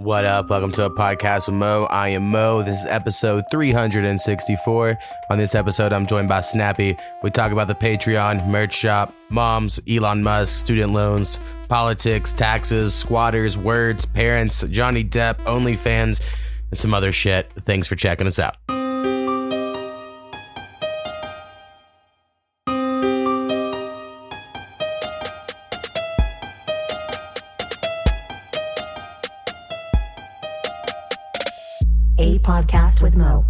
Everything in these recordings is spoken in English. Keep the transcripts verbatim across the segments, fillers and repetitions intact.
What up? Welcome to A Podcast with Mo. I am Mo. This is episode three hundred sixty-four. On this episode, I'm joined by Snappy. We talk about the Patreon, merch shop, moms, Elon Musk, student loans, politics, taxes, squatters, words, parents, Johnny Depp, OnlyFans, and some other shit. Thanks for checking us out. Podcast with Mo.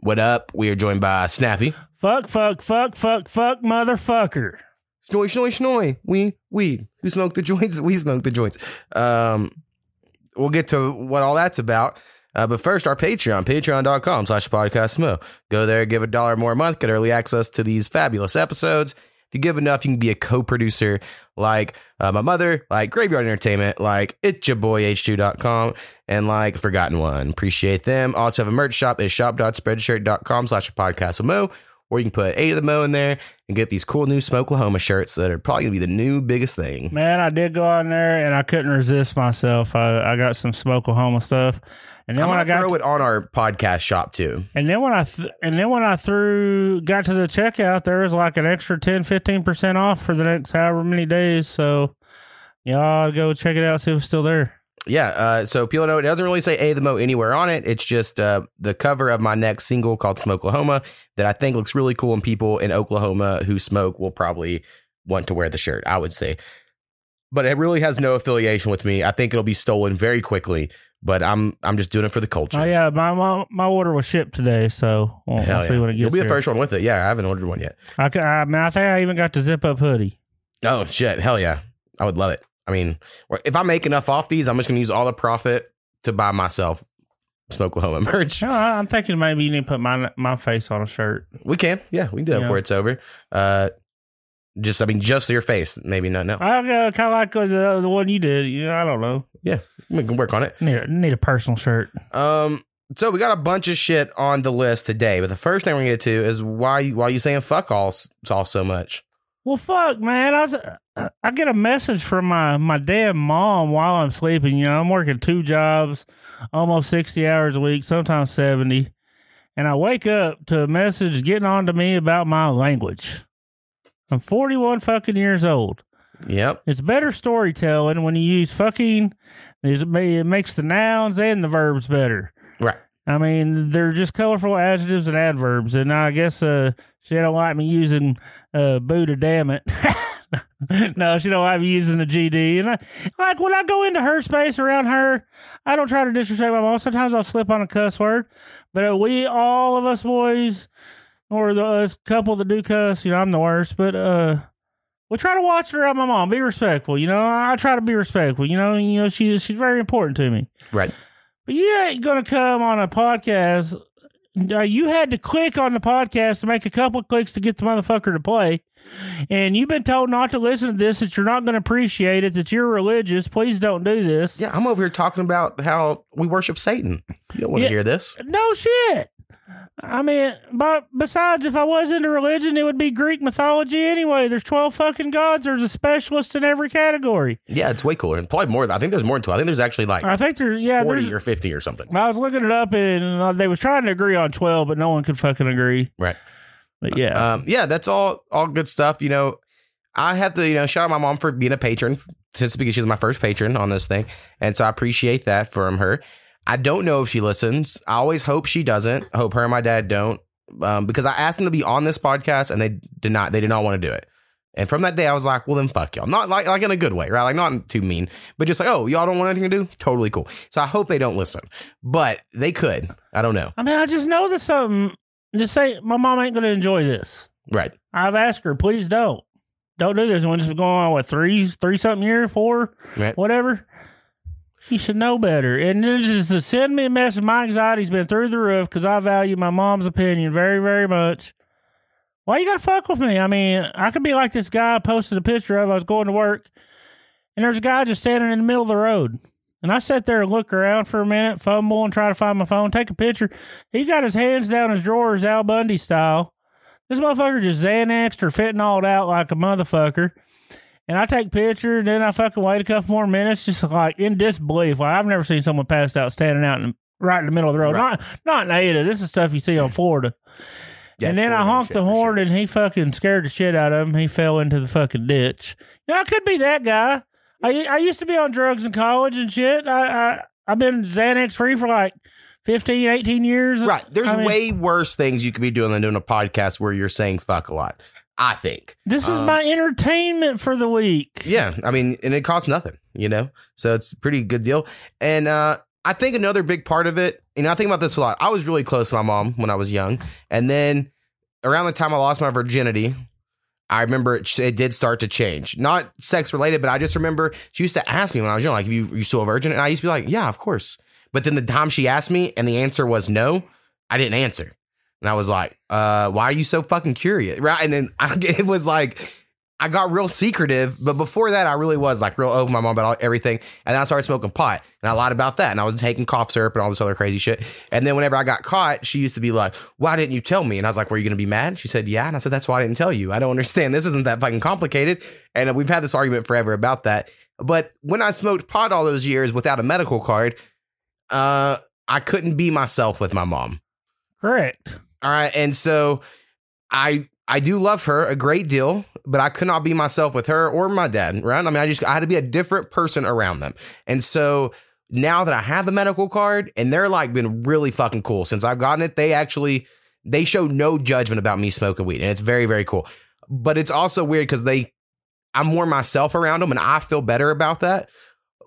What up? We are joined by Snappy. Fuck, fuck, fuck, fuck, fuck, motherfucker. Shnoy, shnoy, shnoy. We, we. Who smoked the joints? We smoked the joints. Um, we'll get to what all that's about. Uh, but first, our Patreon, patreon.com slash podcast Mo. Go there, give a dollar more a month, get early access to these fabulous episodes. If you give enough, you can be a co-producer like uh, my mother, like Graveyard Entertainment, like itchaboyh two dot com, and like Forgotten One. Appreciate them. Also have a merch shop at shop.spreadshirt.com slash podcast with Mo, or you can put eight of the Mo in there and get these cool new Smoke-Lahoma shirts that are probably going to be the new biggest thing. Man, I did go on there, and I couldn't resist myself. I, I got some Smoke-Lahoma stuff. And then I'm when I got throw to, it on our podcast shop too. And then when I th- and then when I threw got to the checkout, there was like an extra ten, fifteen percent off for the next however many days. So y'all go check it out, see if it's still there. Yeah. Uh, so people know it doesn't really say A the Mo anywhere on it. It's just uh, the cover of my next single called Smoke-Lahoma that I think looks really cool, and people in Oklahoma who smoke will probably want to wear the shirt, I would say. But it really has no affiliation with me. I think it'll be stolen very quickly. But I'm I'm just doing it for the culture. Oh yeah, my my, my order was shipped today, so we'll, we'll see yeah. what it gets. You'll be here. The first one with it. Yeah, I haven't ordered one yet. I, I mean, I think I even got the zip up hoodie. Oh shit, hell yeah, I would love it. I mean, if I make enough off these, I'm just gonna use all the profit to buy myself Smoke-Lahoma merch. No, I'm thinking maybe you need to put my my face on a shirt. We can, yeah, we can do that yeah. before it's over. Uh, just I mean, just your face, maybe nothing else. I uh, kind of like the the one you did. Yeah, I don't know. Yeah. We can work on it. Need a, need a personal shirt. Um, so we got a bunch of shit on the list today, but the first thing we're gonna get to is why why are you saying fuck all all so much? Well, fuck, man. I was, I get a message from my my damn mom while I'm sleeping. You know, I'm working two jobs, almost sixty hours a week, sometimes seventy, and I wake up to a message getting on to me about my language. I'm forty-one fucking years old. Yep. It's better storytelling when you use fucking. It makes the nouns and the verbs better. Right. I mean, they're just colorful adjectives and adverbs. And I guess uh, she don't like me using uh, boo to damn it. No, she don't like me using the G D. And I, like when I go into her space around her, I don't try to disrespect my mom. Sometimes I'll slip on a cuss word. But uh, we, all of us boys, or the us couple that do cuss, you know, I'm the worst. But, uh... we try to watch her around my mom. Be respectful, you know. I try to be respectful, you know. You know, she she's very important to me. Right. But you ain't gonna come on a podcast. Uh, you had to click on the podcast to make a couple of clicks to get the motherfucker to play, and you've been told not to listen to this. That you're not going to appreciate it. That you're religious. Please don't do this. Yeah, I'm over here talking about how we worship Satan. You don't want to yeah, hear this. No shit. I mean, but besides, if I was into religion, it would be Greek mythology anyway. There's twelve fucking gods. There's a specialist in every category. Yeah, it's way cooler. And probably more. I think there's more than twelve. I think there's actually like I think there's, yeah, forty there's, or fifty or something. I was looking it up, and they was trying to agree on twelve, but no one could fucking agree. Right. But yeah. Um, yeah, that's all, all good stuff. You know, I have to, you know, shout out my mom for being a patron, since because she's my first patron on this thing. And so I appreciate that from her. I don't know if she listens. I always hope she doesn't. I hope her and my dad don't, um, because I asked them to be on this podcast and they did not. They did not want to do it. And from that day, I was like, well, then fuck y'all. Not like like in a good way, right? Like not too mean, but just like, oh, y'all don't want anything to do? Totally cool. So I hope they don't listen, but they could. I don't know. I mean, I just know that something. Just say my mom ain't going to enjoy this. Right. I've asked her, please don't. Don't do this. We're just going on, what, three, three something year, four, right. whatever. You should know better. And just to send me a message. My anxiety's been through the roof because I value my mom's opinion very, very much. Why you got to fuck with me? I mean, I could be like this guy I posted a picture of. I was going to work, and there's a guy just standing in the middle of the road. And I sat there and looked around for a minute, fumble and try to find my phone, take a picture. He got his hands down his drawers, Al Bundy style, This motherfucker just Xanaxed or fentanyl out like a motherfucker. And I take pictures, and then I fucking wait a couple more minutes, just like in disbelief. Like, I've never seen someone passed out standing out in, right in the middle of the road. Right. Not, not in Ada. This is stuff you see on Florida. Yeah, and then I honked the horn, sure. and he fucking scared the shit out of him. He fell into the fucking ditch. You know, I could be that guy. I I used to be on drugs in college and shit. I, I, I've been Xanax free for like fifteen, eighteen years. Right. There's I mean, way worse things you could be doing than doing a podcast where you're saying fuck a lot. I think this is um, my entertainment for the week. Yeah. I mean, and it costs nothing, you know, so it's a pretty good deal. And uh, I think another big part of it, you know, I think about this a lot. I was really close to my mom when I was young. And then around the time I lost my virginity, I remember it, it did start to change, not sex related, but I just remember she used to ask me when I was young, like, are you, are you still a virgin? And I used to be like, yeah, of course. But then the time she asked me and the answer was no, I didn't answer. And I was like, uh, why are you so fucking curious? Right. And then I, it was like, I got real secretive. But before that, I really was like real open my mom about all, everything. And then I started smoking pot. And I lied about that. And I was taking cough syrup and all this other crazy shit. And then whenever I got caught, she used to be like, why didn't you tell me? And I was like, were you going to be mad? And she said, yeah. And I said, that's why I didn't tell you. I don't understand. This isn't that fucking complicated. And we've had this argument forever about that. But when I smoked pot all those years without a medical card, uh, I couldn't be myself with my mom. Correct. All right. And so I I do love her a great deal, but I could not be myself with her or my dad. Right. I mean, I just I had to be a different person around them. And so now that I have a medical card and they're like been really fucking cool since I've gotten it. They actually they show no judgment about me smoking weed. And it's very, very cool. But it's also weird because they I'm more myself around them and I feel better about that.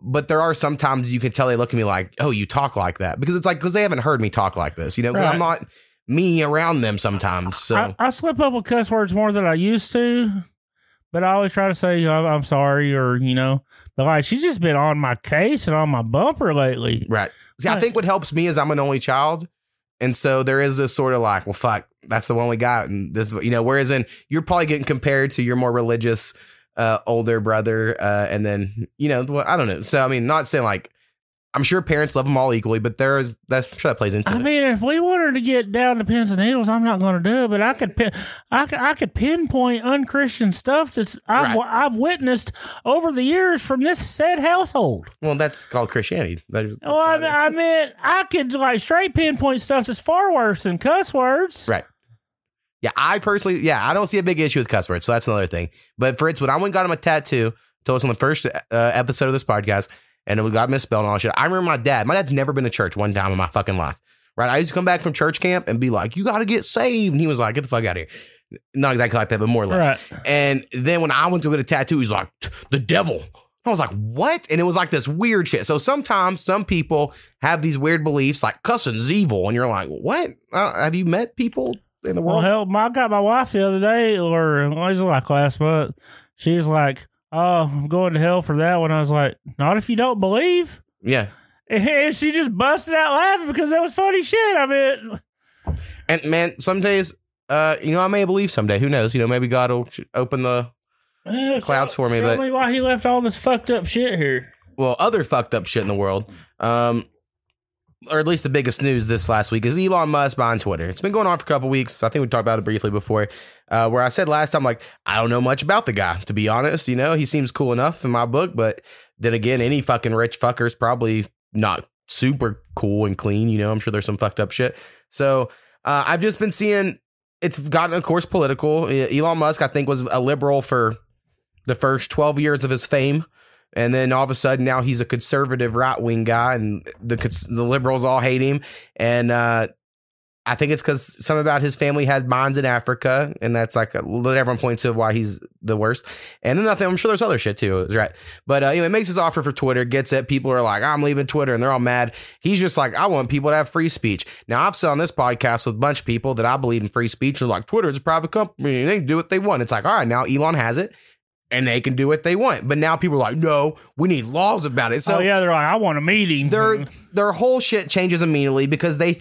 But there are sometimes you can tell they look at me like, oh, you talk like that, because it's like because they haven't heard me talk like this, you know, because right. I'm not me around them sometimes. So I, I slip up with cuss words more than I used to. But I always try to say, oh, I'm sorry or, you know, but like she's just been on my case and on my bumper lately. Right. See, like, I think what helps me is I'm an only child. And so there is this sort of like, well, fuck, that's the one we got. And this, you know, whereas in you're probably getting compared to your more religious Uh, older brother, uh, and then you know, well, I don't know. So I mean, not saying like I'm sure parents love them all equally, but there is that's I'm sure that plays into. I it. mean, if we wanted to get down to pins and needles, I'm not going to do it, but I could, pin, I could, I could pinpoint unchristian stuff that's I've right. I've witnessed over the years from this said household. Well, that's called Christianity. That is, well, I, I mean, I could like straight pinpoint stuff that's far worse than cuss words, right? Yeah, I personally, yeah, I don't see a big issue with cuss words, so that's another thing. But Fritz, when I went and got him a tattoo, told us on the first uh, episode of this podcast, and we got misspelled and all that shit, I remember my dad, my dad's never been to church one time in my fucking life, right? I used to come back from church camp and be like, you got to get saved. And he was like, get the fuck out of here. Not exactly like that, but more or less. Right. And then when I went to get a tattoo, he's like, the devil. I was like, what? And it was like this weird shit. So sometimes some people have these weird beliefs like cussing's evil. And you're like, what? Uh, have you met people? In the world. Well, hell, I got my wife the other day, or it was like last month. She was like, "Oh, I'm going to hell for that one." I was like, "Not if you don't believe." Yeah, and she just busted out laughing because that was funny shit. I mean, and man, some days, uh, you know, I may believe someday. Who knows? You know, maybe God will open the uh, clouds for me. Tell but me why he left all this fucked up shit here. Well, other fucked up shit in the world. Um. Or at least the biggest news this last week is Elon Musk buying Twitter. It's been going on for a couple of weeks. I think we talked about it briefly before, uh, where I said last time, like, I don't know much about the guy, to be honest. You know, he seems cool enough in my book. But then again, any fucking rich fucker is probably not super cool and clean. You know, I'm sure there's some fucked up shit. So uh, I've just been seeing it's gotten, of course, political. Elon Musk, I think, was a liberal for the first twelve years of his fame. And then all of a sudden now he's a conservative right wing guy and the the liberals all hate him. And uh, I think it's because something about his family had mines in Africa. And that's like what everyone points to why he's the worst. And then nothing. I'm sure there's other shit, too. Right. But uh, anyway, makes his offer for Twitter, gets it. People are like, I'm leaving Twitter. And they're all mad. He's just like, I want people to have free speech. Now, I've said on this podcast with a bunch of people that I believe in free speech. They're like, Twitter is a private company. They can do what they want. It's like, all right, now Elon has it. And they can do what they want. But now people are like, no, we need laws about it. So oh, yeah, they're like, I want a meeting. Their their whole shit changes immediately because they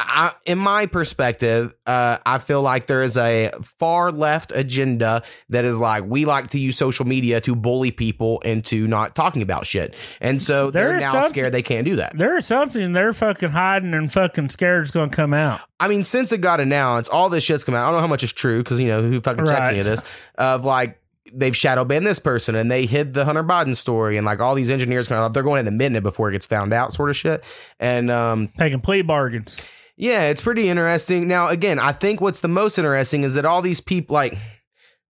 I, in my perspective, uh, I feel like there is a far left agenda that is like, we like to use social media to bully people into not talking about shit. And so they're there now scared they can't do that. There is something they're fucking hiding and fucking scared is going to come out. I mean, since it got announced, all this shit's come out. I don't know how much is true because, you know, who fucking checks right. any of this of like, they've shadow banned this person and they hid the Hunter Biden story and like all these engineers kind of, they're going in a minute before it gets found out sort of shit. And um, taking plea bargains. Yeah, it's pretty interesting. Now, again, I think what's the most interesting is that all these people, like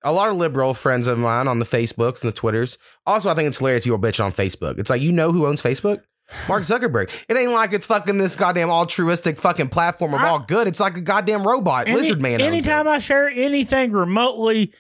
a lot of liberal friends of mine on the Facebooks and the Twitters. Also, I think it's hilarious people bitching on Facebook. It's like, you know who owns Facebook? Mark Zuckerberg. It ain't like it's fucking this goddamn altruistic fucking platform of I, all good. It's like a goddamn robot, any, lizard man. Anytime I share anything remotely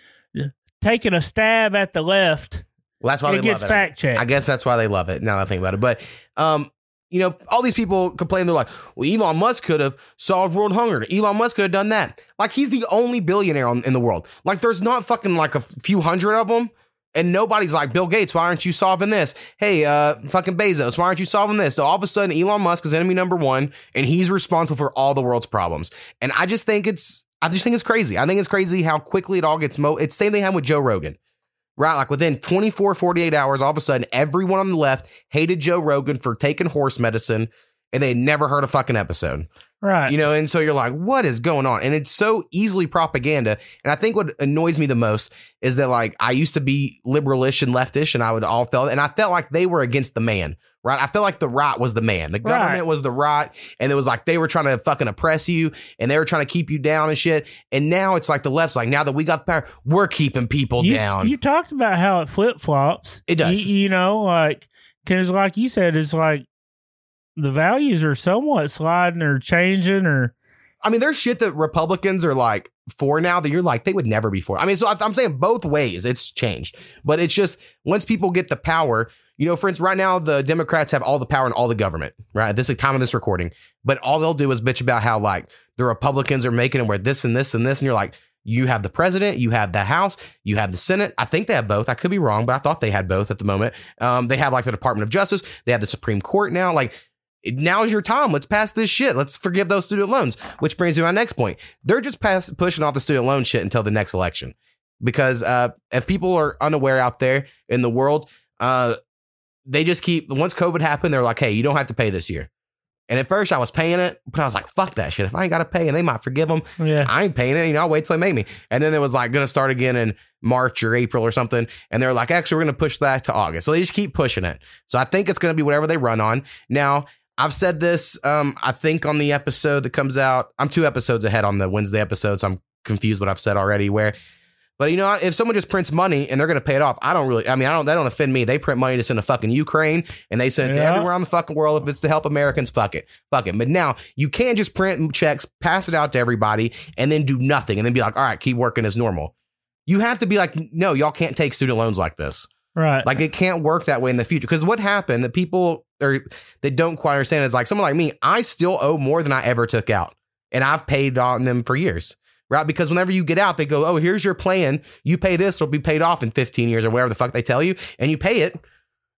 taking a stab at the left, well, that's why it they gets love it. fact checked. I guess that's why they love it. Now that I think about it, but um. You know, all these people complain. They're like, well, Elon Musk could have solved world hunger. Elon Musk could have done that. Like, he's the only billionaire on, in the world. Like, there's not fucking like a few hundred of them. And nobody's like, Bill Gates, why aren't you solving this? Hey, uh, fucking Bezos, why aren't you solving this? So all of a sudden, Elon Musk is enemy number one, and he's responsible for all the world's problems. And I just think it's I just think it's crazy. I think it's crazy how quickly it all gets. Mo- it's the same thing happened with Joe Rogan. Right, like within twenty-four, forty-eight hours, all of a sudden, everyone on the left hated Joe Rogan for taking horse medicine, and they never heard a fucking episode. Right. You know, and so you're like, what is going on? And it's so easily propaganda. And I think what annoys me the most is that, like, I used to be liberalish and leftish, and I would all felt, and I felt like they were against the man. Right. I felt like the right was the man. The government right. was the right. And it was like they were trying to fucking oppress you and they were trying to keep you down and shit. And now it's like the left's like, now that we got the power, we're keeping people you, down. You talked about how it flip flops. It does. You, you know, like, because like you said, it's like the values are somewhat sliding or changing or. I mean, there's shit that Republicans are like for now that you're like, they would never be for. I mean, so I'm saying both ways it's changed, but it's just once people get the power. You know, for instance, right now, the Democrats have all the power and all the government, right? At this time of this recording. But all they'll do is bitch about how, like, the Republicans are making it where this and this and this. And you're like, you have the president, you have the House, you have the Senate. I think they have both. I could be wrong, but I thought they had both at the moment. Um, they have, like, the Department of Justice. They have the Supreme Court now. Like, now's your time. Let's pass this shit. Let's forgive those student loans, which brings me to my next point. They're just pass- pushing off the student loan shit until the next election. Because uh, if people are unaware out there in the world, uh, they just keep, once COVID happened, they're like, hey, you don't have to pay this year. And at first I was paying it, but I was like, fuck that shit. If I ain't got to pay and they might forgive them, yeah. I ain't paying it. You know, I'll wait till they make me. And then it was like going to start again in March or April or something. And they're like, actually, we're going to push that to August. So they just keep pushing it. So I think it's going to be whatever they run on. Now, I've said this, um, I think on the episode that comes out, I'm two episodes ahead on the Wednesday episode. So I'm confused what I've said already where. But, you know, if someone just prints money and they're going to pay it off, I don't really I mean, I don't that don't offend me. They print money to send to fucking Ukraine and they send it yeah. to everywhere on the fucking world. If it's to help Americans, fuck it. Fuck it. But now you can't just print checks, pass it out to everybody and then do nothing and then be like, all right, keep working as normal. You have to be like, no, y'all can't take student loans like this. Right. Like it can't work that way in the future, because what happened, the people are, they don't quite understand is like someone like me, I still owe more than I ever took out and I've paid on them for years. Right. Because whenever you get out, they go, oh, here's your plan. You pay this. It'll be paid off in fifteen years or whatever the fuck they tell you. And you pay it.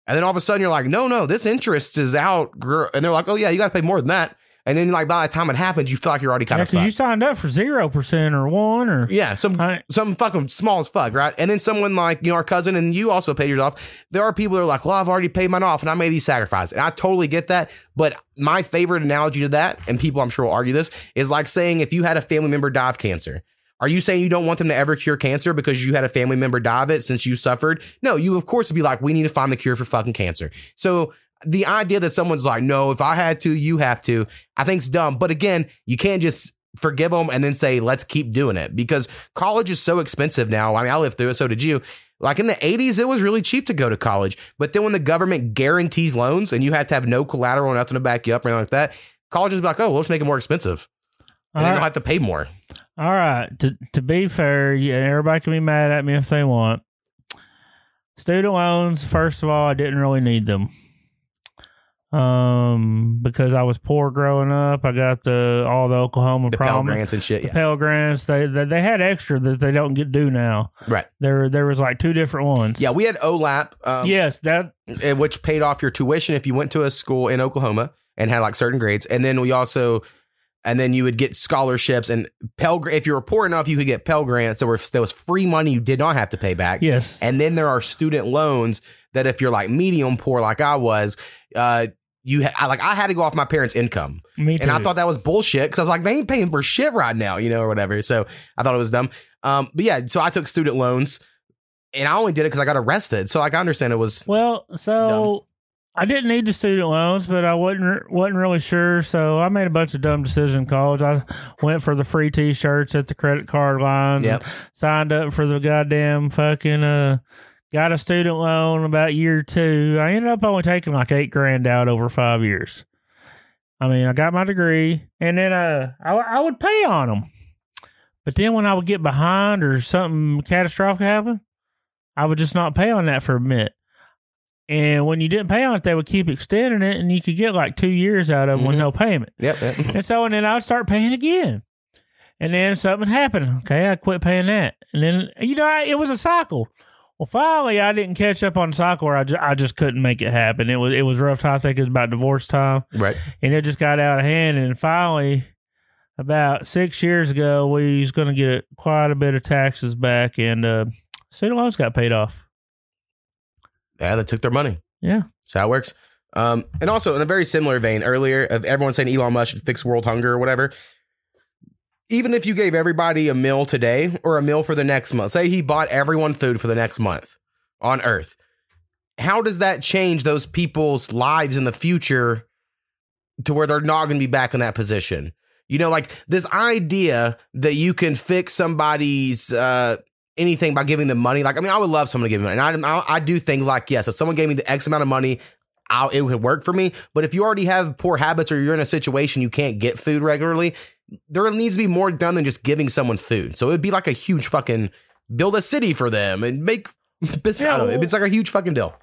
And then all of a sudden you're like, no, no, this interest is out. Girl. And they're like, oh, yeah, you got to pay more than that. And then like by the time it happens, you feel like you're already kind yeah, of fucked. You signed up for zero percent or one or. Yeah. Some right. some fucking small as fuck. Right. And then someone like, you know, our cousin and you also paid yours off. There are people that are like, well, I've already paid mine off and I made these sacrifices. And I totally get that. But my favorite analogy to that, and people I'm sure will argue this, is like saying if you had a family member die of cancer, are you saying you don't want them to ever cure cancer because you had a family member die of it since you suffered? No, you, of course, would be like, we need to find the cure for fucking cancer. So the idea that someone's like, no, if I had to, you have to, I think is dumb. But again, you can't just forgive them and then say, let's keep doing it, because college is so expensive now. I mean, I lived through it. So did you. Like in the eighties, it was really cheap to go to college. But then when the government guarantees loans and you have to have no collateral, nothing to back you up or anything like that, colleges be like, oh, we'll just make it more expensive. And then they'll have to pay more. All right. To, to be fair, yeah, everybody can be mad at me if they want. Student loans, first of all, I didn't really need them. Um, because I was poor growing up. I got the all the Oklahoma the Pell Grants and shit. The yeah. Pell Grants. They, they they had extra that they don't get due now. Right. There there was like two different ones. Yeah, we had O L A P. Um, yes, that which paid off your tuition if you went to a school in Oklahoma and had like certain grades. And then we also and then you would get scholarships and Pell. If you were poor enough, you could get Pell Grants. So if there was free money you did not have to pay back. Yes. And then there are student loans that if you're like medium poor, like I was, uh, you ha- I, like I had to go off my parents' income. Me too. And I thought that was bullshit because I was like, they ain't paying for shit right now, you know, or whatever. So I thought it was dumb. Um, but yeah, so I took student loans, and I only did it because I got arrested. So like I understand it was well. So. Dumb. I didn't need the student loans, but I wasn't wasn't really sure, so I made a bunch of dumb decisions in college. I went for the free T-shirts at the credit card lines. Yep. And signed up for the goddamn fucking uh, got a student loan about year two. I ended up only taking like eight grand out over five years. I mean, I got my degree, and then uh, I I would pay on them, but then when I would get behind or something catastrophic happened, I would just not pay on that for a minute. And when you didn't pay on it, they would keep extending it, and you could get like two years out of it mm-hmm. with no payment. Yep, yep. And so, and then I would start paying again. And then something happened. Okay, I quit paying that. And then, you know, I, it was a cycle. Well, finally, I didn't catch up on the cycle, or I, ju- I just couldn't make it happen. It was it was rough time. I think it was about divorce time. Right. And it just got out of hand. And finally, about six years ago, we was going to get quite a bit of taxes back, and uh, student loans got paid off. Yeah, they took their money. Yeah. That's how it works. Um, and also, in a very similar vein, earlier, of everyone saying Elon Musk should fix world hunger or whatever, even if you gave everybody a meal today or a meal for the next month, say he bought everyone food for the next month on Earth, how does that change those people's lives in the future to where they're not going to be back in that position? You know, like this idea that you can fix somebody's... Uh, anything by giving them money. Like, I mean, I would love someone to give me money. And I, I, I do think like, yes, if someone gave me the X amount of money, I'll, it would work for me. But if you already have poor habits or you're in a situation you can't get food regularly, there needs to be more done than just giving someone food. So it would be like a huge fucking build a city for them and make business yeah, out of it. It's like a huge fucking deal.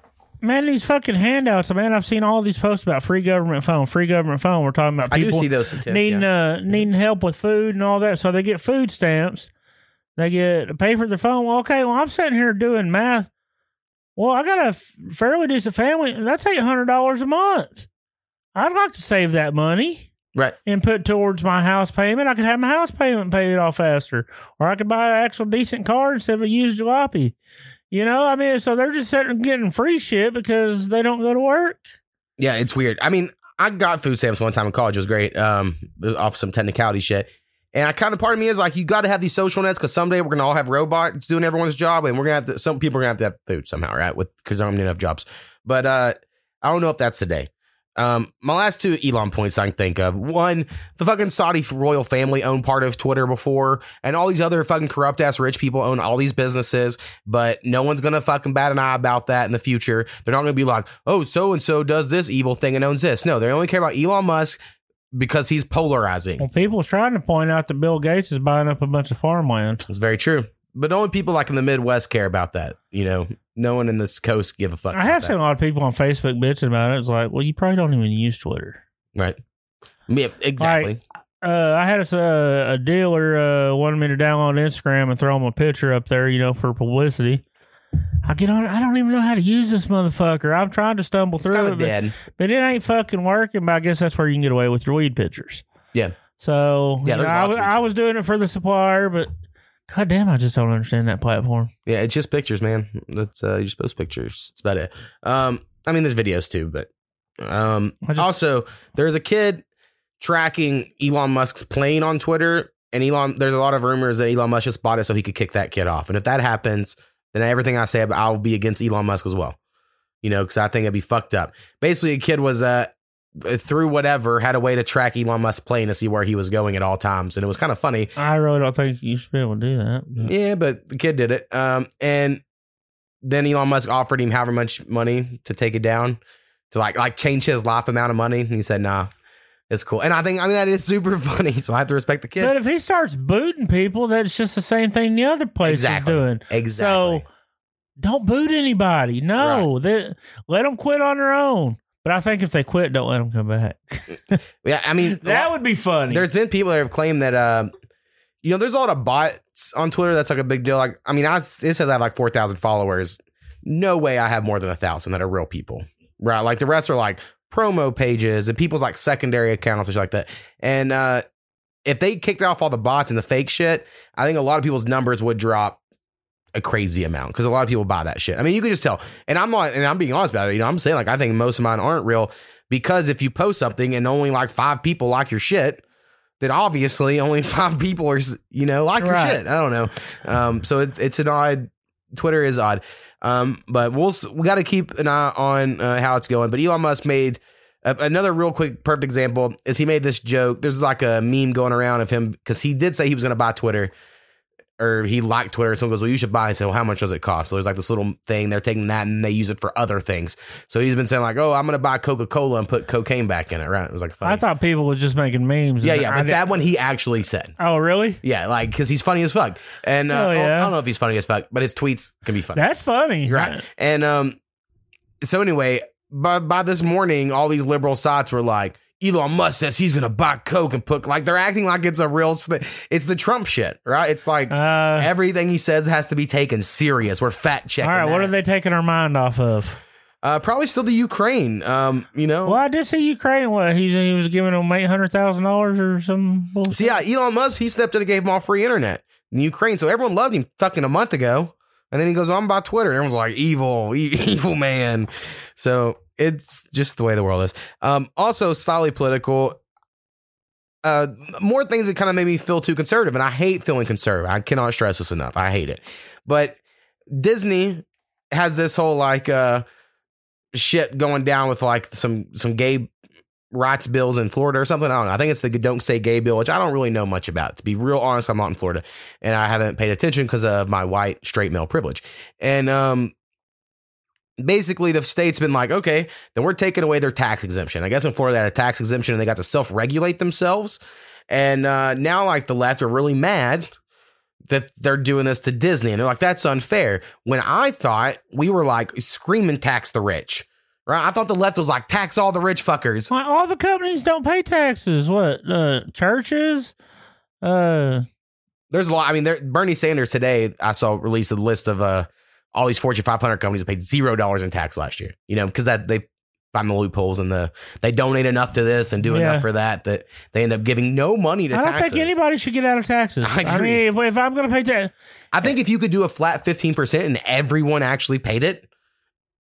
Man, these fucking handouts, man, I've seen all these posts about free government phone, free government phone. We're talking about people I do see those attempts, needing, yeah. uh, needing help with food and all that. So they get food stamps. They get pay for their phone. Well, okay, well, I'm sitting here doing math. Well, I got a f- fairly decent family, and that's eight hundred dollars a month. I'd like to save that money. Right. And put towards my house payment. I could have my house payment paid off faster. Or I could buy an actual decent car instead of a used jalopy. You know, I mean, so they're just sitting getting free shit because they don't go to work. Yeah, it's weird. I mean, I got food stamps one time in college. It was great. Um, off some technicality shit. And I kind of part of me is like, you got to have these social nets because someday we're going to all have robots doing everyone's job. And we're going to have to, some people are going to have to have food somehow, right? With because I don't have jobs. But uh, I don't know if that's today. Um, my last two Elon points I can think of. One, the fucking Saudi royal family owned part of Twitter before, and all these other fucking corrupt ass rich people own all these businesses, but no one's going to fucking bat an eye about that in the future. They're not going to be like, oh, so-and-so does this evil thing and owns this. No, they only care about Elon Musk. Because he's polarizing. Well, people are trying to point out that Bill Gates is buying up a bunch of farmland. It's very true. But only people like in the Midwest care about that. You know, no one in this coast give a fuck. I have seen that. A lot of people on Facebook bitching about it. It's like, well, you probably don't even use Twitter. Right. Yeah, exactly. Like, uh, I had a, a dealer uh, wanted me to download Instagram and throw him a picture up there, you know, for publicity. I get on. I don't even know how to use this motherfucker. I'm trying to stumble it's through it, but, but it ain't fucking working. But I guess that's where you can get away with your weed pictures. Yeah. So yeah, you know, I, was, I was doing it for the supplier, but goddamn, I just don't understand that platform. Yeah, it's just pictures, man. That's uh, you just post pictures. That's about it. Um, I mean, there's videos too, but um, just, also there's a kid tracking Elon Musk's plane on Twitter, and Elon. There's a lot of rumors that Elon Musk just bought it so he could kick that kid off, and if that happens. Then everything I say about I'll be against Elon Musk as well, you know, because I think it'd be fucked up. Basically, a kid was uh, through whatever, had a way to track Elon Musk's plane to see where he was going at all times. And it was kind of funny. I really don't think you should be able to do that. But. Yeah, but the kid did it. Um, and then Elon Musk offered him however much money to take it down, to like like change his life amount of money. And he said, nah. It's cool. And I think, I mean, that is super funny. So I have to respect the kid. But if he starts booting people, that's just the same thing the other place exactly. is doing. Exactly. So don't boot anybody. No. Right. They, let them quit on their own. But I think if they quit, don't let them come back. Yeah. I mean, that lot, would be funny. There's been people that have claimed that, uh, you know, there's a lot of bots on Twitter. That's like a big deal. Like, I mean, I, it says I have like four thousand followers. No way I have more than a thousand that are real people. Right. Like the rest are like, promo pages and people's like secondary accounts, which like that. And uh, if they kicked off all the bots and the fake shit, I think a lot of people's numbers would drop a crazy amount because a lot of people buy that shit. I mean, you could just tell. And I'm not, and I'm being honest about it. You know, I'm saying like I think most of mine aren't real because if you post something and only like five people like your shit, then obviously only five people are, you know, like right. your shit. I don't know. Um, so it, it's an odd. Twitter is odd. Um, but we'll we got to keep an eye on uh, how it's going. But Elon Musk made uh, another real quick perfect example is he made this joke. There's like a meme going around of him because he did say he was going to buy Twitter or he liked Twitter. Someone goes, well, you should buy it. So how much does it cost? So there's like this little thing. They're taking that and they use it for other things. So he's been saying like, oh, I'm going to buy Coca-Cola and put cocaine back in it. Right. It was like funny. I thought people were just making memes. Yeah. Yeah. I but didn't... that one he actually said. Oh, really? Yeah. Like, because he's funny as fuck. And uh, oh, yeah. I don't know if he's funny as fuck, but his tweets can be funny. That's funny. You're right. And um, so anyway, by, by this morning, all these liberal sites were like, Elon Musk says he's going to buy Coke and put like they're acting like it's a real thing. It's the Trump shit, right? It's like uh, everything he says has to be taken serious. We're fact checking. All right. That. What are they taking our mind off of? Uh, probably still the Ukraine. Um, you know, well, I did see Ukraine. What he's, he was giving them eight hundred thousand dollars or some bullshit. So yeah. Elon Musk, he stepped in and gave them all free internet in Ukraine. So everyone loved him fucking a month ago. And then he goes, oh, I'm about Twitter. Everyone's like evil, e- evil man. So. It's just the way the world is. Um, also, slightly political. Uh, more things that kind of made me feel too conservative, and I hate feeling conservative. I cannot stress this enough. I hate it. But Disney has this whole like uh, shit going down with like some some gay rights bills in Florida or something. I don't know. I think it's the Don't Say Gay bill, which I don't really know much about. To be real honest, I'm not in Florida, and I haven't paid attention because of my white straight male privilege. And um. Basically, the state's been like, okay, then we're taking away their tax exemption. I guess in Florida, they had a tax exemption and they got to self-regulate themselves. And uh, now, like, the left are really mad that they're doing this to Disney. And they're like, that's unfair. When I thought we were, like, screaming tax the rich. Right? I thought the left was like, tax all the rich fuckers. Well, all the companies don't pay taxes. What? Uh, churches? Uh, There's a lot. I mean, there, Bernie Sanders today, I saw released a list of... Uh, all these Fortune five hundred companies paid zero dollars in tax last year, you know, because that they find the loopholes and the they donate enough to this and do yeah. enough for that that they end up giving no money to taxes. I don't taxes. think anybody should get out of taxes. I, I mean, if, if I'm going to pay tax, I think if you could do a flat fifteen percent and everyone actually paid it,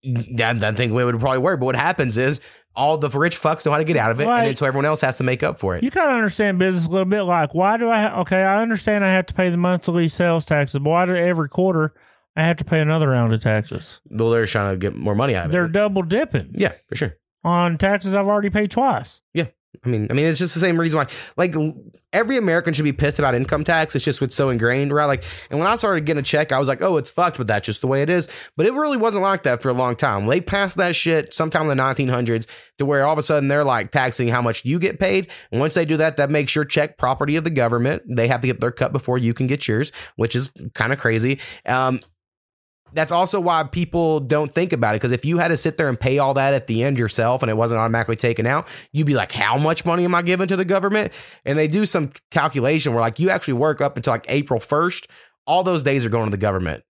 I, I think it would probably work. But what happens is all the rich fucks know how to get out of it, like, and then so everyone else has to make up for it. You kind of understand business a little bit. Like, why do I? Ha- okay, I understand I have to pay the monthly sales taxes, but why do every quarter? I have to pay another round of taxes. Well, they're trying to get more money out of it. They're double dipping. Yeah, for sure. On taxes I've already paid twice. Yeah. I mean, I mean, it's just the same reason why, like, every American should be pissed about income tax. It's just what's so ingrained, right? Like, and when I started getting a check, I was like, oh, it's fucked, but that's just the way it is. But it really wasn't like that for a long time. They passed that shit sometime in the nineteen hundreds to where all of a sudden they're like taxing how much you get paid. And once they do that, that makes your check property of the government. They have to get their cut before you can get yours, which is kind of crazy. Um, That's also why people don't think about it, because if you had to sit there and pay all that at the end yourself and it wasn't automatically taken out, you'd be like, how much money am I giving to the government? And they do some calculation where like you actually work up until like April first. All those days are going to the government,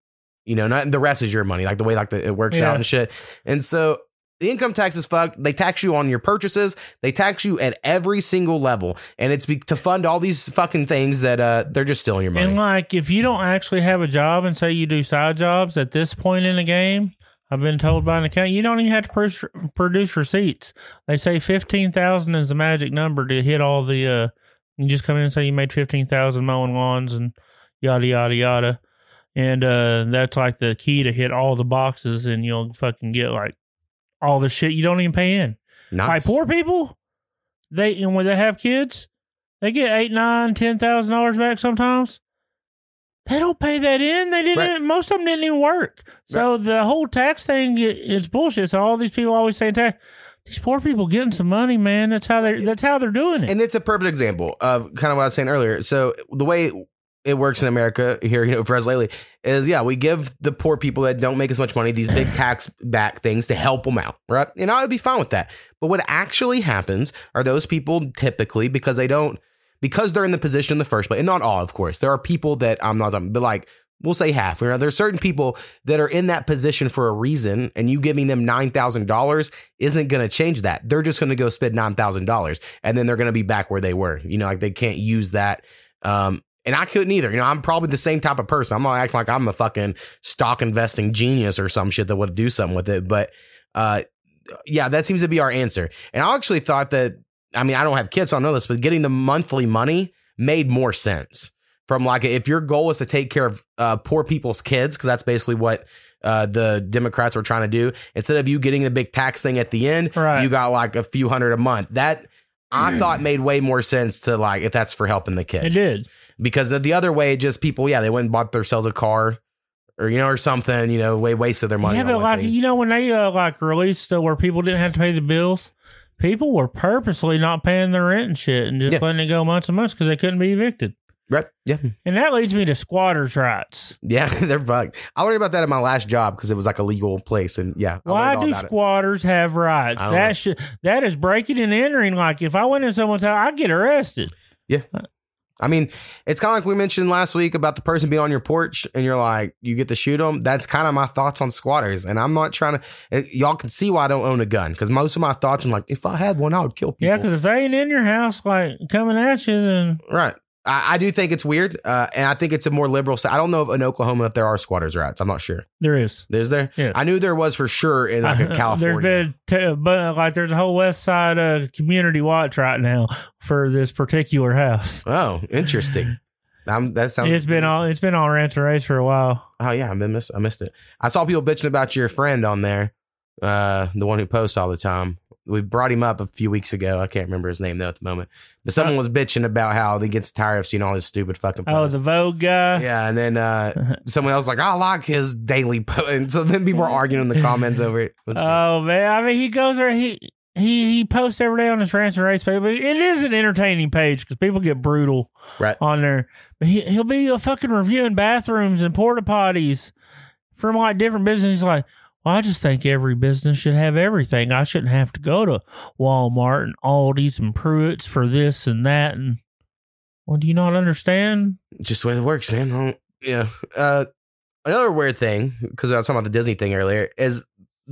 you know, not the rest is your money, like the way like the, it works yeah. out and shit. And so the income tax is fucked. They tax you on your purchases. They tax you at every single level. And it's be- to fund all these fucking things that uh, they're just stealing your money. And like, if you don't actually have a job and say you do side jobs at this point in the game, I've been told by an accountant, you don't even have to pr- produce receipts. They say fifteen thousand is the magic number to hit all the, uh, you just come in and say you made fifteen thousand mowing lawns and yada, yada, yada. And uh, that's like the key to hit all the boxes and you'll fucking get like, all the shit you don't even pay in. Nice. Like poor people, they and when they have kids, they get eight, nine, ten thousand dollars back sometimes. They don't pay that in. They didn't. Right. Most of them didn't even work. So right. the whole tax thing is bullshit. So all these people always saying tax. These poor people getting some money, man. That's how they. That's how they're doing it. And it's a perfect example of kind of what I was saying earlier. So the way it works in America here, you know, for us lately is, yeah, we give the poor people that don't make as much money these big tax back things to help them out, right? And I would be fine with that. But what actually happens are those people typically, because they don't, because they're in the position in the first place, and not all, of course, there are people that I'm not, but like We'll say half. You know, there are certain people that are in that position for a reason, and you giving them nine thousand dollars isn't going to change that. They're just going to go spend nine thousand dollars, and then they're going to be back where they were. You know, like they can't use that. Um, and I couldn't either. You know, I'm probably the same type of person. I'm not acting like I'm a fucking stock investing genius or some shit that would do something with it. But uh, yeah, that seems to be our answer. And I actually thought that, I mean, I don't have kids, so I know this, but getting the monthly money made more sense. From like, if your goal is to take care of uh, poor people's kids, because that's basically what uh, the Democrats were trying to do. Instead of you getting the big tax thing at the end, right. You got like a few hundred a month. That I mm. thought made way more sense to like, if that's for helping the kids. It did. Because the other way, just people, yeah, they went and bought themselves a car or, you know, or something, you know, way wasted their money. Yeah, but like, thing. You know, when they uh, like released uh, where people didn't have to pay the bills. People were purposely not paying their rent and shit and just yeah. letting it go months and months because they couldn't be evicted. Right. Yeah. And that leads me to squatters' rights. Yeah, they're fucked. I learned about that at my last job because it was like a legal place. And yeah. Why do squatters it. have rights? That sh- that is breaking and entering. Like if I went in someone's house, I'd get arrested. Yeah. I mean, it's kind of like we mentioned last week about the person being on your porch and you're like, you get to shoot them. That's kind of my thoughts on squatters. And I'm not trying to, y'all can see why I don't own a gun. Cause most of my thoughts, I'm like, if I had one, I would kill people. Yeah. Cause if they ain't in your house, like coming at you, then. Right. I, I do think it's weird. Uh, and I think it's a more liberal side. I don't know if in Oklahoma, if there are squatters rights. I'm not sure. There is. Is there? Yes. I knew there was for sure in like uh, California. There's been, t- but like there's a whole West Side uh, community watch right now for this particular house. Oh, interesting. I'm, that sounds. It's been all. It's been on Rant and Race for a while. Oh yeah, I missed. I missed it. I saw people bitching about your friend on there, uh, the one who posts all the time. We brought him up a few weeks ago. I can't remember his name though at the moment. But someone was bitching about how he gets tired of seeing all his stupid fucking posts. Oh, the Vogue guy. Yeah, and then uh, someone else was like, I like his daily post. And so then people were arguing in the comments over it. it oh, cool. man. I mean, he goes there. He he he posts every day on his Rants and Race page. But it is an entertaining page because people get brutal right. on there. But he, he'll be uh, fucking reviewing bathrooms and porta potties from like different businesses. Like, well, I just think every business should have everything. I shouldn't have to go to Walmart and Aldi's and Pruitt's for this and that. And well, do you not understand? Just the way it works, man. Yeah. Uh, another weird thing, because I was talking about the Disney thing earlier, is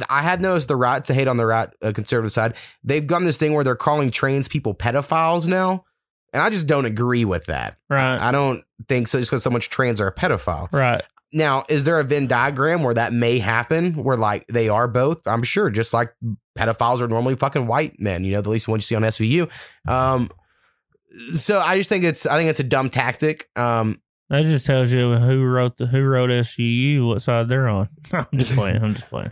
I had noticed the right to hate on the right uh, conservative side. They've done this thing where they're calling trans people pedophiles now. And I just don't agree with that. Right. I, I don't think so. Just because someone's trans are a pedophile. Right. Now, is there a Venn diagram where that may happen, where like they are both? I'm sure, just like pedophiles are normally fucking white men, you know, at least the ones you see on S V U. Um, so I just think it's I think it's a dumb tactic. Um, that just tells you who wrote the who wrote S V U, what side they're on. I'm just playing. I'm just playing.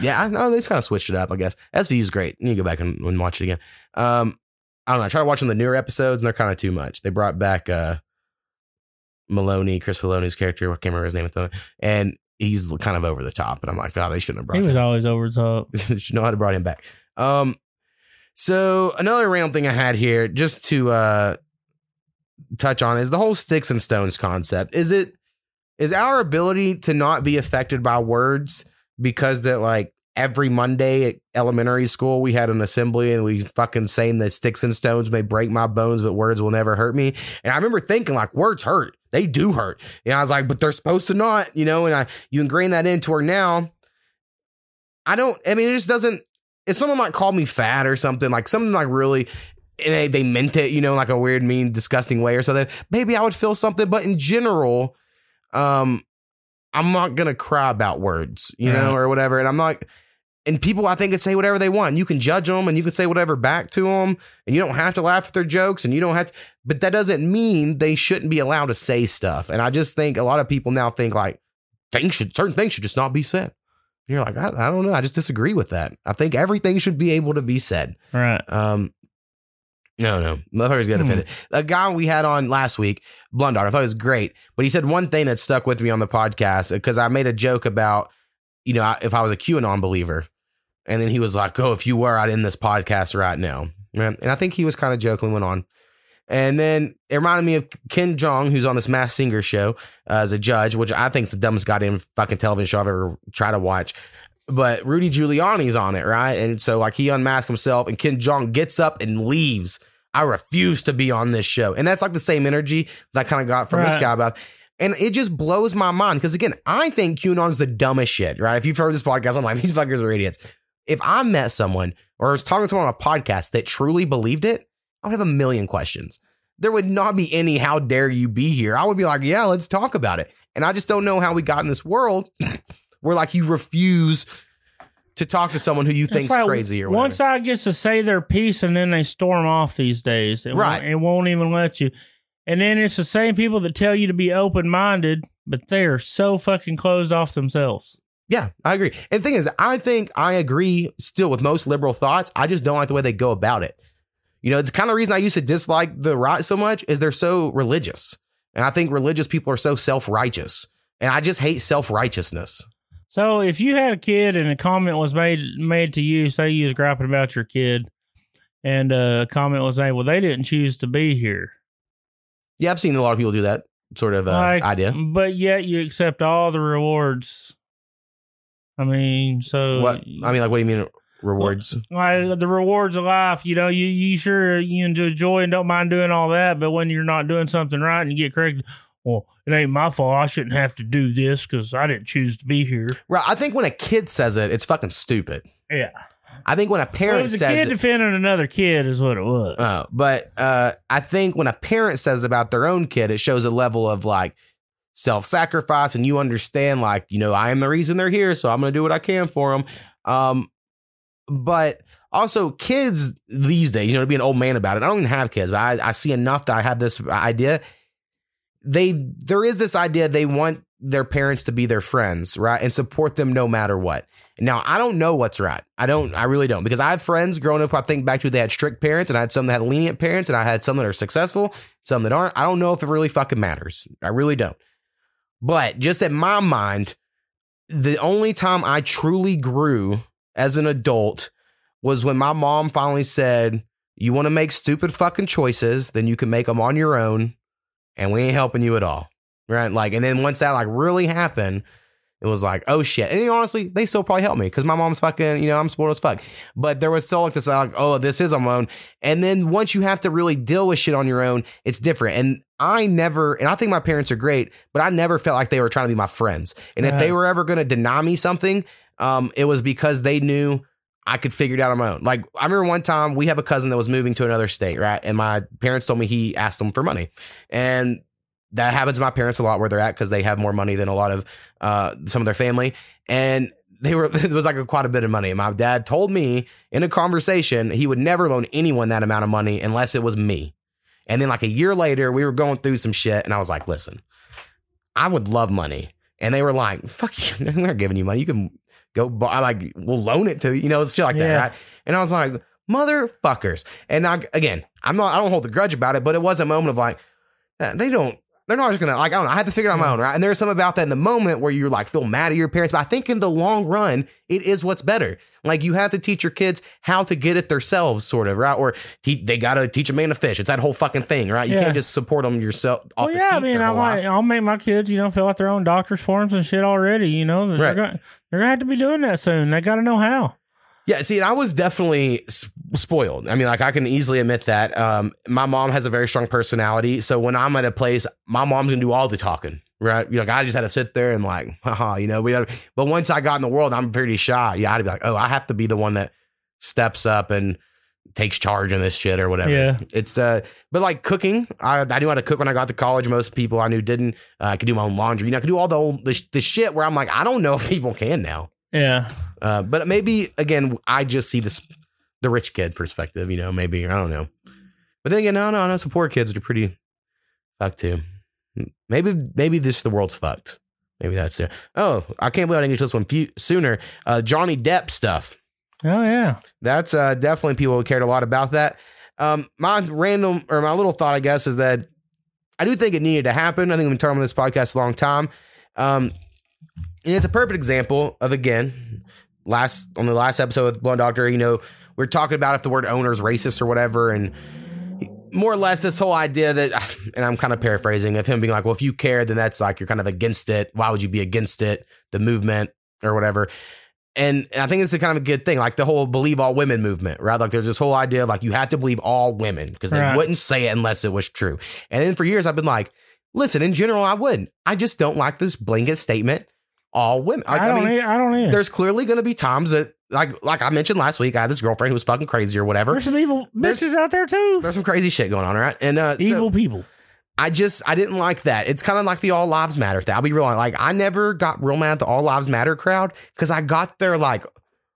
Yeah, I know they just kind of switched it up, I guess. S V U is great. You can go back and, and watch it again. Um, I don't know. I tried watching the newer episodes, and they're kind of too much. They brought back. Uh, Maloney, Chris Maloney's character, I can't remember his name at the moment, and he's kind of over the top. And I'm like, oh, they shouldn't have brought him back. He was always over the top. They should know how to brought him back. Um, so another random thing I had here, just to uh, touch on, is the whole sticks and stones concept. Is it is our ability to not be affected by words because that like every Monday at elementary school we had an assembly and we fucking saying that sticks and stones may break my bones, but words will never hurt me. And I remember thinking like words hurt. They do hurt. And I was like, but they're supposed to not, you know, and I, you ingrain that into her now. I don't, I mean, it just doesn't, if someone like called me fat or something, like something like really, and they, they meant it, you know, like a weird, mean, disgusting way or something, maybe I would feel something. But in general, um, I'm not going to cry about words, you right. know, or whatever. And I'm not, and people, I think, can say whatever they want. You can judge them and you can say whatever back to them. And you don't have to laugh at their jokes and you don't have to. But that doesn't mean they shouldn't be allowed to say stuff. And I just think a lot of people now think like things should certain things should just not be said. And you're like, I, I don't know. I just disagree with that. I think everything should be able to be said. All right. Um, no, no. Motherfuckers get offended. Hmm. A guy we had on last week, Blundard, I thought it was great. But he said one thing that stuck with me on the podcast because I made a joke about, you know, if I was a QAnon believer. And then he was like, oh, if you were, I'd end this podcast right now. And I think he was kind of joking went on. And then it reminded me of Ken Jeong, who's on this Masked Singer show uh, as a judge, which I think is the dumbest goddamn fucking television show I've ever tried to watch. But Rudy Giuliani's on it, right? And so like he unmasked himself and Ken Jeong gets up and leaves. I refuse to be on this show. And that's like the same energy that I kind of got from right. this guy about And it just blows my mind because, again, I think QAnon is the dumbest shit, right? If you've heard this podcast, I'm like, these fuckers are idiots. If I met someone or was talking to someone on a podcast that truly believed it, I would have a million questions. There would not be any how dare you be here. I would be like, yeah, let's talk about it. And I just don't know how we got in this world where, like, you refuse to talk to someone who you think's like, crazy or whatever. One side gets to say their piece and then they storm off these days. It right. Won't, it won't even let you. And then it's the same people that tell you to be open-minded, but they are so fucking closed off themselves. Yeah, I agree. And the thing is, I think I agree still with most liberal thoughts. I just don't like the way they go about it. You know, it's the kind of reason I used to dislike the right so much is they're so religious. And I think religious people are so self-righteous. And I just hate self-righteousness. So if you had a kid and a comment was made made to you, say you was griping about your kid, and a comment was made, well, they didn't choose to be here. Yeah, I've seen a lot of people do that sort of uh, like, idea. But yet you accept all the rewards. I mean, so... What? I mean, like, what do you mean rewards? Like, the rewards of life, you know, you, you sure you enjoy joy and don't mind doing all that, but when you're not doing something right and you get corrected, well, it ain't my fault. I shouldn't have to do this because I didn't choose to be here. Right. I think when a kid says it, it's fucking stupid. Yeah. I think when a parent well, it was says a kid it, defending another kid is what it was. Uh, but uh, I think when a parent says it about their own kid, it shows a level of like self-sacrifice, and you understand, like, you know, I am the reason they're here, so I'm going to do what I can for them. Um, but also, kids these days, you know, to be an old man about it. I don't even have kids, but I, I see enough that I have this idea. They there is this idea they want their parents to be their friends, right, and support them no matter what. Now, I don't know what's right. I don't. I really don't. Because I have friends growing up, I think back to, they had strict parents, and I had some that had lenient parents, and I had some that are successful, some that aren't. I don't know if it really fucking matters. I really don't. But just in my mind, the only time I truly grew as an adult was when my mom finally said, you want to make stupid fucking choices, then you can make them on your own, and we ain't helping you at all. Right? Like, and then once that like really happened, it was like, oh shit. And honestly, they still probably helped me because my mom's fucking, you know, I'm spoiled as fuck. But there was still like this, like, oh, this is on my own. And then once you have to really deal with shit on your own, it's different. And I never, and I think my parents are great, but I never felt like they were trying to be my friends. And yeah. If they were ever going to deny me something, um, it was because they knew I could figure it out on my own. Like, I remember one time we have a cousin that was moving to another state, right? And my parents told me he asked them for money. And that happens to my parents a lot where they're at because they have more money than a lot of uh, some of their family. And they were it was like a, quite a bit of money. And my dad told me in a conversation he would never loan anyone that amount of money unless it was me. And then like a year later, we were going through some shit. And I was like, listen, I would love money. And they were like, fuck you. We're not giving you money. You can go buy, like, we'll loan it to you. You know, shit like yeah. that. Right? And I was like, motherfuckers. And I, again, I'm not I don't hold a grudge about it, but it was a moment of like, they don't. They're not just going to, like, I don't know, I had to figure it out on my own, right? And there's something about that in the moment where you're, like, feel mad at your parents. But I think in the long run, it is what's better. Like, you have to teach your kids how to get it themselves, sort of, right? Or he, they got to teach a man to fish. It's that whole fucking thing, right? You yeah. can't just support them yourself off well, the yeah, I mean, I might, I'll make my kids, you know, fill out their own doctor's forms and shit already, you know? Right. They're going to have to be doing that soon. They got to know how. Yeah, see, I was definitely spoiled. I mean, like, I can easily admit that. Um, my mom has a very strong personality. So when I'm at a place, my mom's going to do all the talking, right? You know, like, I just had to sit there and, like, haha, you know, we had, but once I got in the world, I'm pretty shy. Yeah, I'd be like, oh, I have to be the one that steps up and takes charge in this shit or whatever. Yeah. It's, uh, but like cooking, I, I knew how to cook when I got to college. Most people I knew didn't. Uh, I could do my own laundry. You know, I could do all the, old, the, the shit where I'm like, I don't know if people can now. Yeah. Uh, but maybe, again, I just see this, the rich kid perspective, you know, maybe, I don't know. But then again, no, no, no, some poor kids are pretty fucked too. Maybe, maybe this, the world's fucked. Maybe that's it. Oh, I can't believe I didn't get to this one few, sooner. Uh, Johnny Depp stuff. Oh, yeah. That's uh, definitely people who cared a lot about that. Um, my random, or my little thought, I guess, is that I do think it needed to happen. I think we've been talking on this podcast a long time. Um, and it's a perfect example of, again, Last on the last episode with Blonde Doctor, you know, we we're talking about if the word owner is racist or whatever. And more or less this whole idea that, and I'm kind of paraphrasing, of him being like, well, if you care, then that's like you're kind of against it. Why would you be against it? The movement or whatever. And I think it's a kind of a good thing, like the whole believe all women movement, right? Like there's this whole idea of like you have to believe all women because they right. wouldn't say it unless it was true. And then for years I've been like, Listen, in general, I wouldn't. I just don't like this blanket statement. All women. Like, I don't. I mean, I don't either. There's clearly going to be times that, like, like I mentioned last week, I had this girlfriend who was fucking crazy or whatever. There's some evil bitches there's, out there too. There's some crazy shit going on, right? And uh, evil so, people. I just, I didn't like that. It's kind of like the All Lives Matter thing. I'll be real. Like, I never got real mad at the All Lives Matter crowd because I got their, like,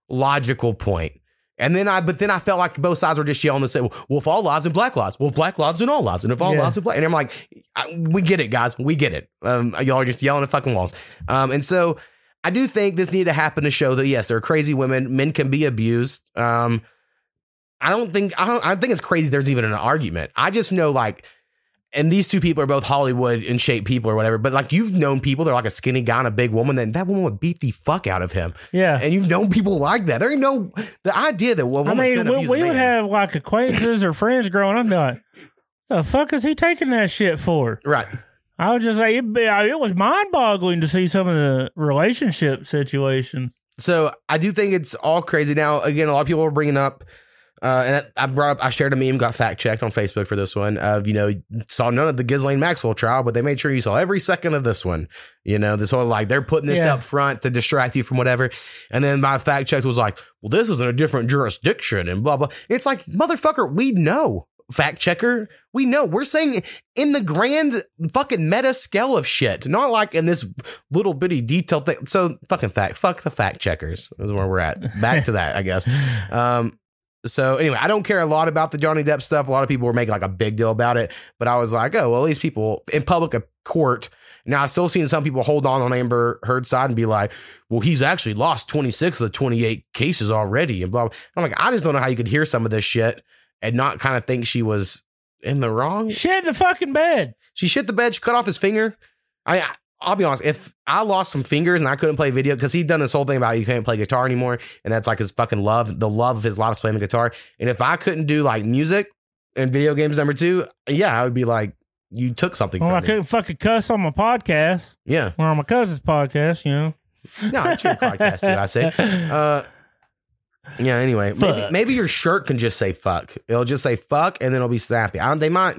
logical point. And then I, but then I felt like both sides were just yelling and saying, well, well, if all lives and black lives, well, if black lives and all lives, and if all yeah. lives and black. And I'm like, I, we get it, guys. We get it. Um, y'all are just yelling at fucking walls. Um, and so I do think this needed to happen to show that, yes, there are crazy women. Men can be abused. Um, I don't think, I don't, I think it's crazy there's even an argument. I just know, like, and these two people are both Hollywood in shape people or whatever, but like you've known people, they're like a skinny guy and a big woman, then that woman would beat the fuck out of him. Yeah. And you've known people like that. There ain't no, the idea that well, I mean, we, we would have like acquaintances or friends growing up going, the fuck is he taking that shit for? Right. I would just say it, it was mind boggling to see some of the relationship situation. So I do think it's all crazy. Now, again, a lot of people are bringing up, Uh, and I brought up, I shared a meme, got fact checked on Facebook for this one of, you know, saw none of the Ghislaine Maxwell trial, but they made sure you saw every second of this one, you know, this whole, like, they're putting this yeah. up front to distract you from whatever. And then my fact check was like, well, this is in a different jurisdiction and blah, blah. It's like, motherfucker, we know, fact checker. We know we're saying in the grand fucking meta scale of shit, not like in this little bitty detail thing. So fucking fact, fuck the fact checkers is where we're at. Back to that, I guess. Um, So anyway, I don't care a lot about the Johnny Depp stuff. A lot of people were making like a big deal about it, but I was like, oh, well, these people in public court. Now, I've still seen some people hold on on Amber Heard's side and be like, well, he's actually lost twenty-six of the twenty-eight cases already. And blah, blah. I'm like, I just don't know how you could hear some of this shit and not kind of think she was in the wrong. Shit in the fucking bed. She shit the bed. She cut off his finger. I, I I'll be honest, if I lost some fingers and I couldn't play video, because he'd done this whole thing about you can't play guitar anymore, and that's like his fucking love, the love of his life is playing the guitar, and if I couldn't do like music and video games number two, yeah, I would be like, you took something well, from I me. I couldn't fucking cuss on my podcast. Yeah. Or on my cousin's podcast, you know. No, it's your podcast, too, I say. Uh, yeah, anyway, maybe, maybe your shirt can just say fuck. It'll just say fuck, and then it'll be snappy. I don't, they might,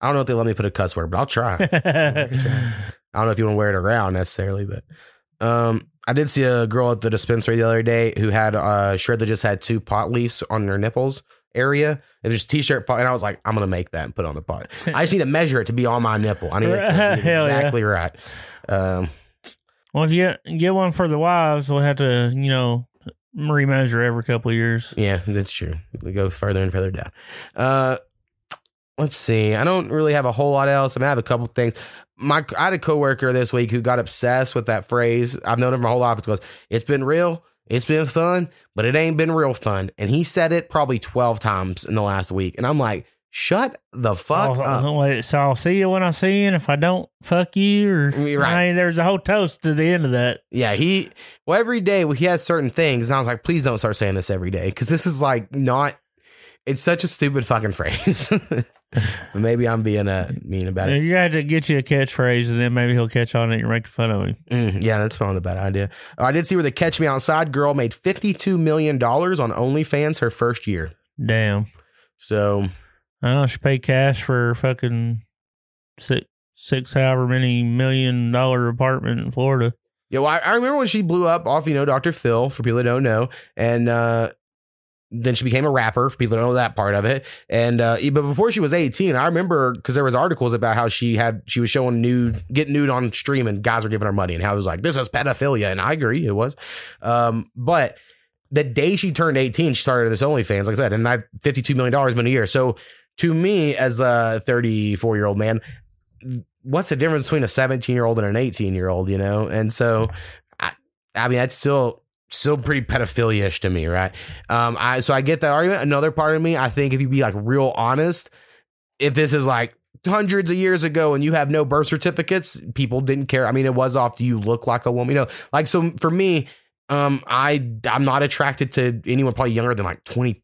I don't know if they let me put a cuss word, but I'll try. I'll try. I don't know if you want to wear it around necessarily, but um, I did see a girl at the dispensary the other day who had a shirt that just had two pot leaves on her nipples area. It was just t-shirt pot. And I was like, I'm going to make that and put it on the pot. I just need to measure it to be on my nipple. I need it to be exactly yeah. right. Um, well, if you get, get one for the wives, we'll have to, you know, remeasure every couple of years. Yeah, that's true. We go further and further down. Uh, let's see. I don't really have a whole lot else. I mean, I have a couple things. My, I had a coworker this week who got obsessed with that phrase. I've known him my whole life. It goes, it's been real, it's been fun, but it ain't been real fun. And he said it probably twelve times in the last week. And I'm like, shut the fuck so, up. Wait, so I'll see you when I see you, and if I don't, fuck you. Or, right. I mean, there's a whole toast to the end of that. Yeah, he, well, every day he has certain things. And I was like, please don't start saying this every day, because this is like not, it's such a stupid fucking phrase. But maybe I'm being uh, mean about it. You got to get you a catchphrase, and then maybe he'll catch on it and make fun of him. Mm, yeah, that's probably a bad idea. Oh, I did see where the Catch Me Outside girl made fifty-two million dollars on OnlyFans her first year. Damn. So. I don't know, she paid cash for fucking six, six however many million dollar apartment in Florida. Yeah, well, I, I remember when she blew up off, you know, Doctor Phil, for people that don't know, and, uh, then she became a rapper, for people who don't know that part of it. And, uh, but before she was eighteen, I remember, because there was articles about how she had, she was showing nude, getting nude on stream, and guys were giving her money, and how it was like, this is pedophilia. And I agree, it was. Um, but the day she turned eighteen, she started this OnlyFans, like I said, and I fifty-two million dollars in a year. So to me, as a thirty-four year old man, what's the difference between a seventeen year old and an eighteen year old, you know? And so, I, I mean, that's still, Still pretty pedophilish to me, right? Um, I so I get that argument. Another part of me, I think, if you be like real honest, if this is like hundreds of years ago and you have no birth certificates, people didn't care. I mean, it was off. Do you look like a woman? You know, like, so for me, um, I I'm not attracted to anyone probably younger than like twenty,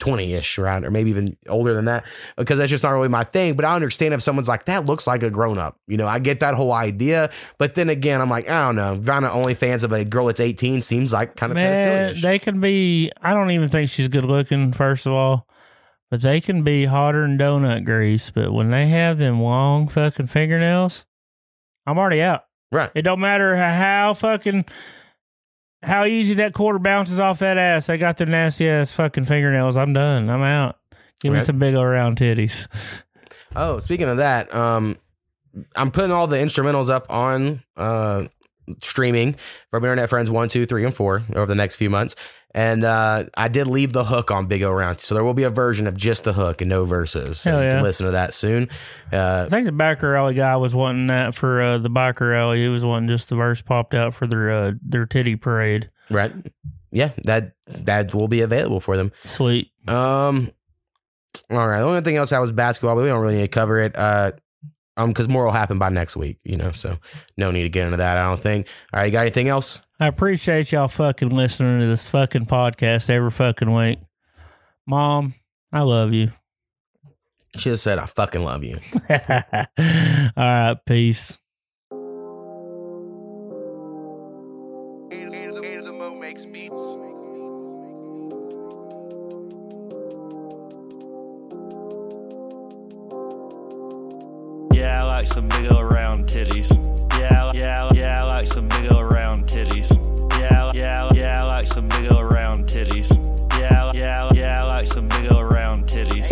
twenty-ish, right, or maybe even older than that, because that's just not really my thing. But I understand if someone's like, that looks like a grown up, you know, I get that whole idea. But then again, I'm like, I don't know, kind of OnlyFans of a girl that's eighteen seems like kind of pedophilish. They can be. I don't even think she's good looking, first of all. but they can be hotter than donut grease. But when they have them long fucking fingernails, I'm already out. Right. It don't matter how fucking, how easy that quarter bounces off that ass. They got their nasty ass fucking fingernails. I'm done. I'm out. Give right. me some big old round titties. Oh, speaking of that, um, I'm putting all the instrumentals up on uh, streaming from Internet Friends one, two, three, and four over the next few months. And uh, I did leave the hook on Big O Round. So there will be a version of just the hook and no verses. So yeah. You can listen to that soon. Uh, I think the Biker Alley guy was wanting that for uh, the Biker Alley. He was wanting just the verse popped out for their uh, their titty parade. Right. Yeah, that that will be available for them. Sweet. Um. All right. The only thing else that was basketball, but we don't really need to cover it. Uh, um, because more will happen by next week, you know, so no need to get into that, I don't think. All right, you got anything else? I appreciate y'all fucking listening to this fucking podcast every fucking week. Mom, I love you. She just said, I fucking love you. All right, peace. Some big old round titties. Yeah, yeah, yeah, I like some big old round titties. Yeah, yeah, yeah, I like some big old round titties. Yeah, yeah, yeah, I like some big old round titties.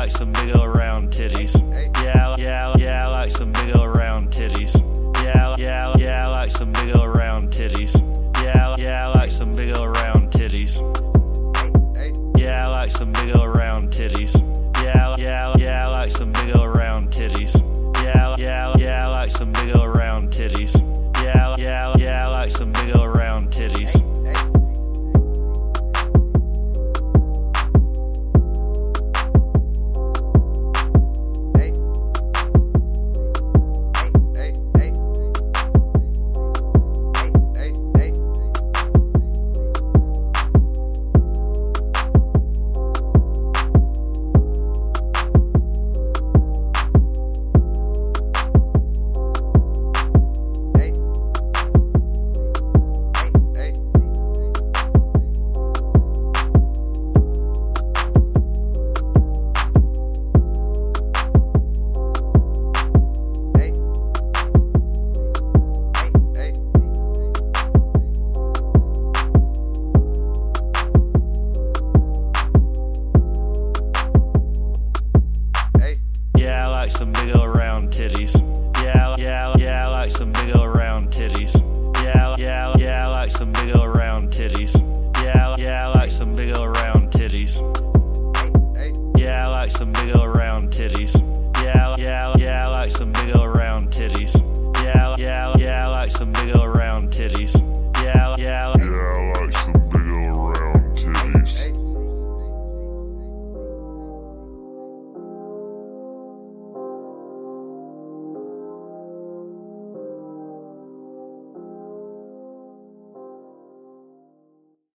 Some big old round titties. Yeah, I like some big old round titties.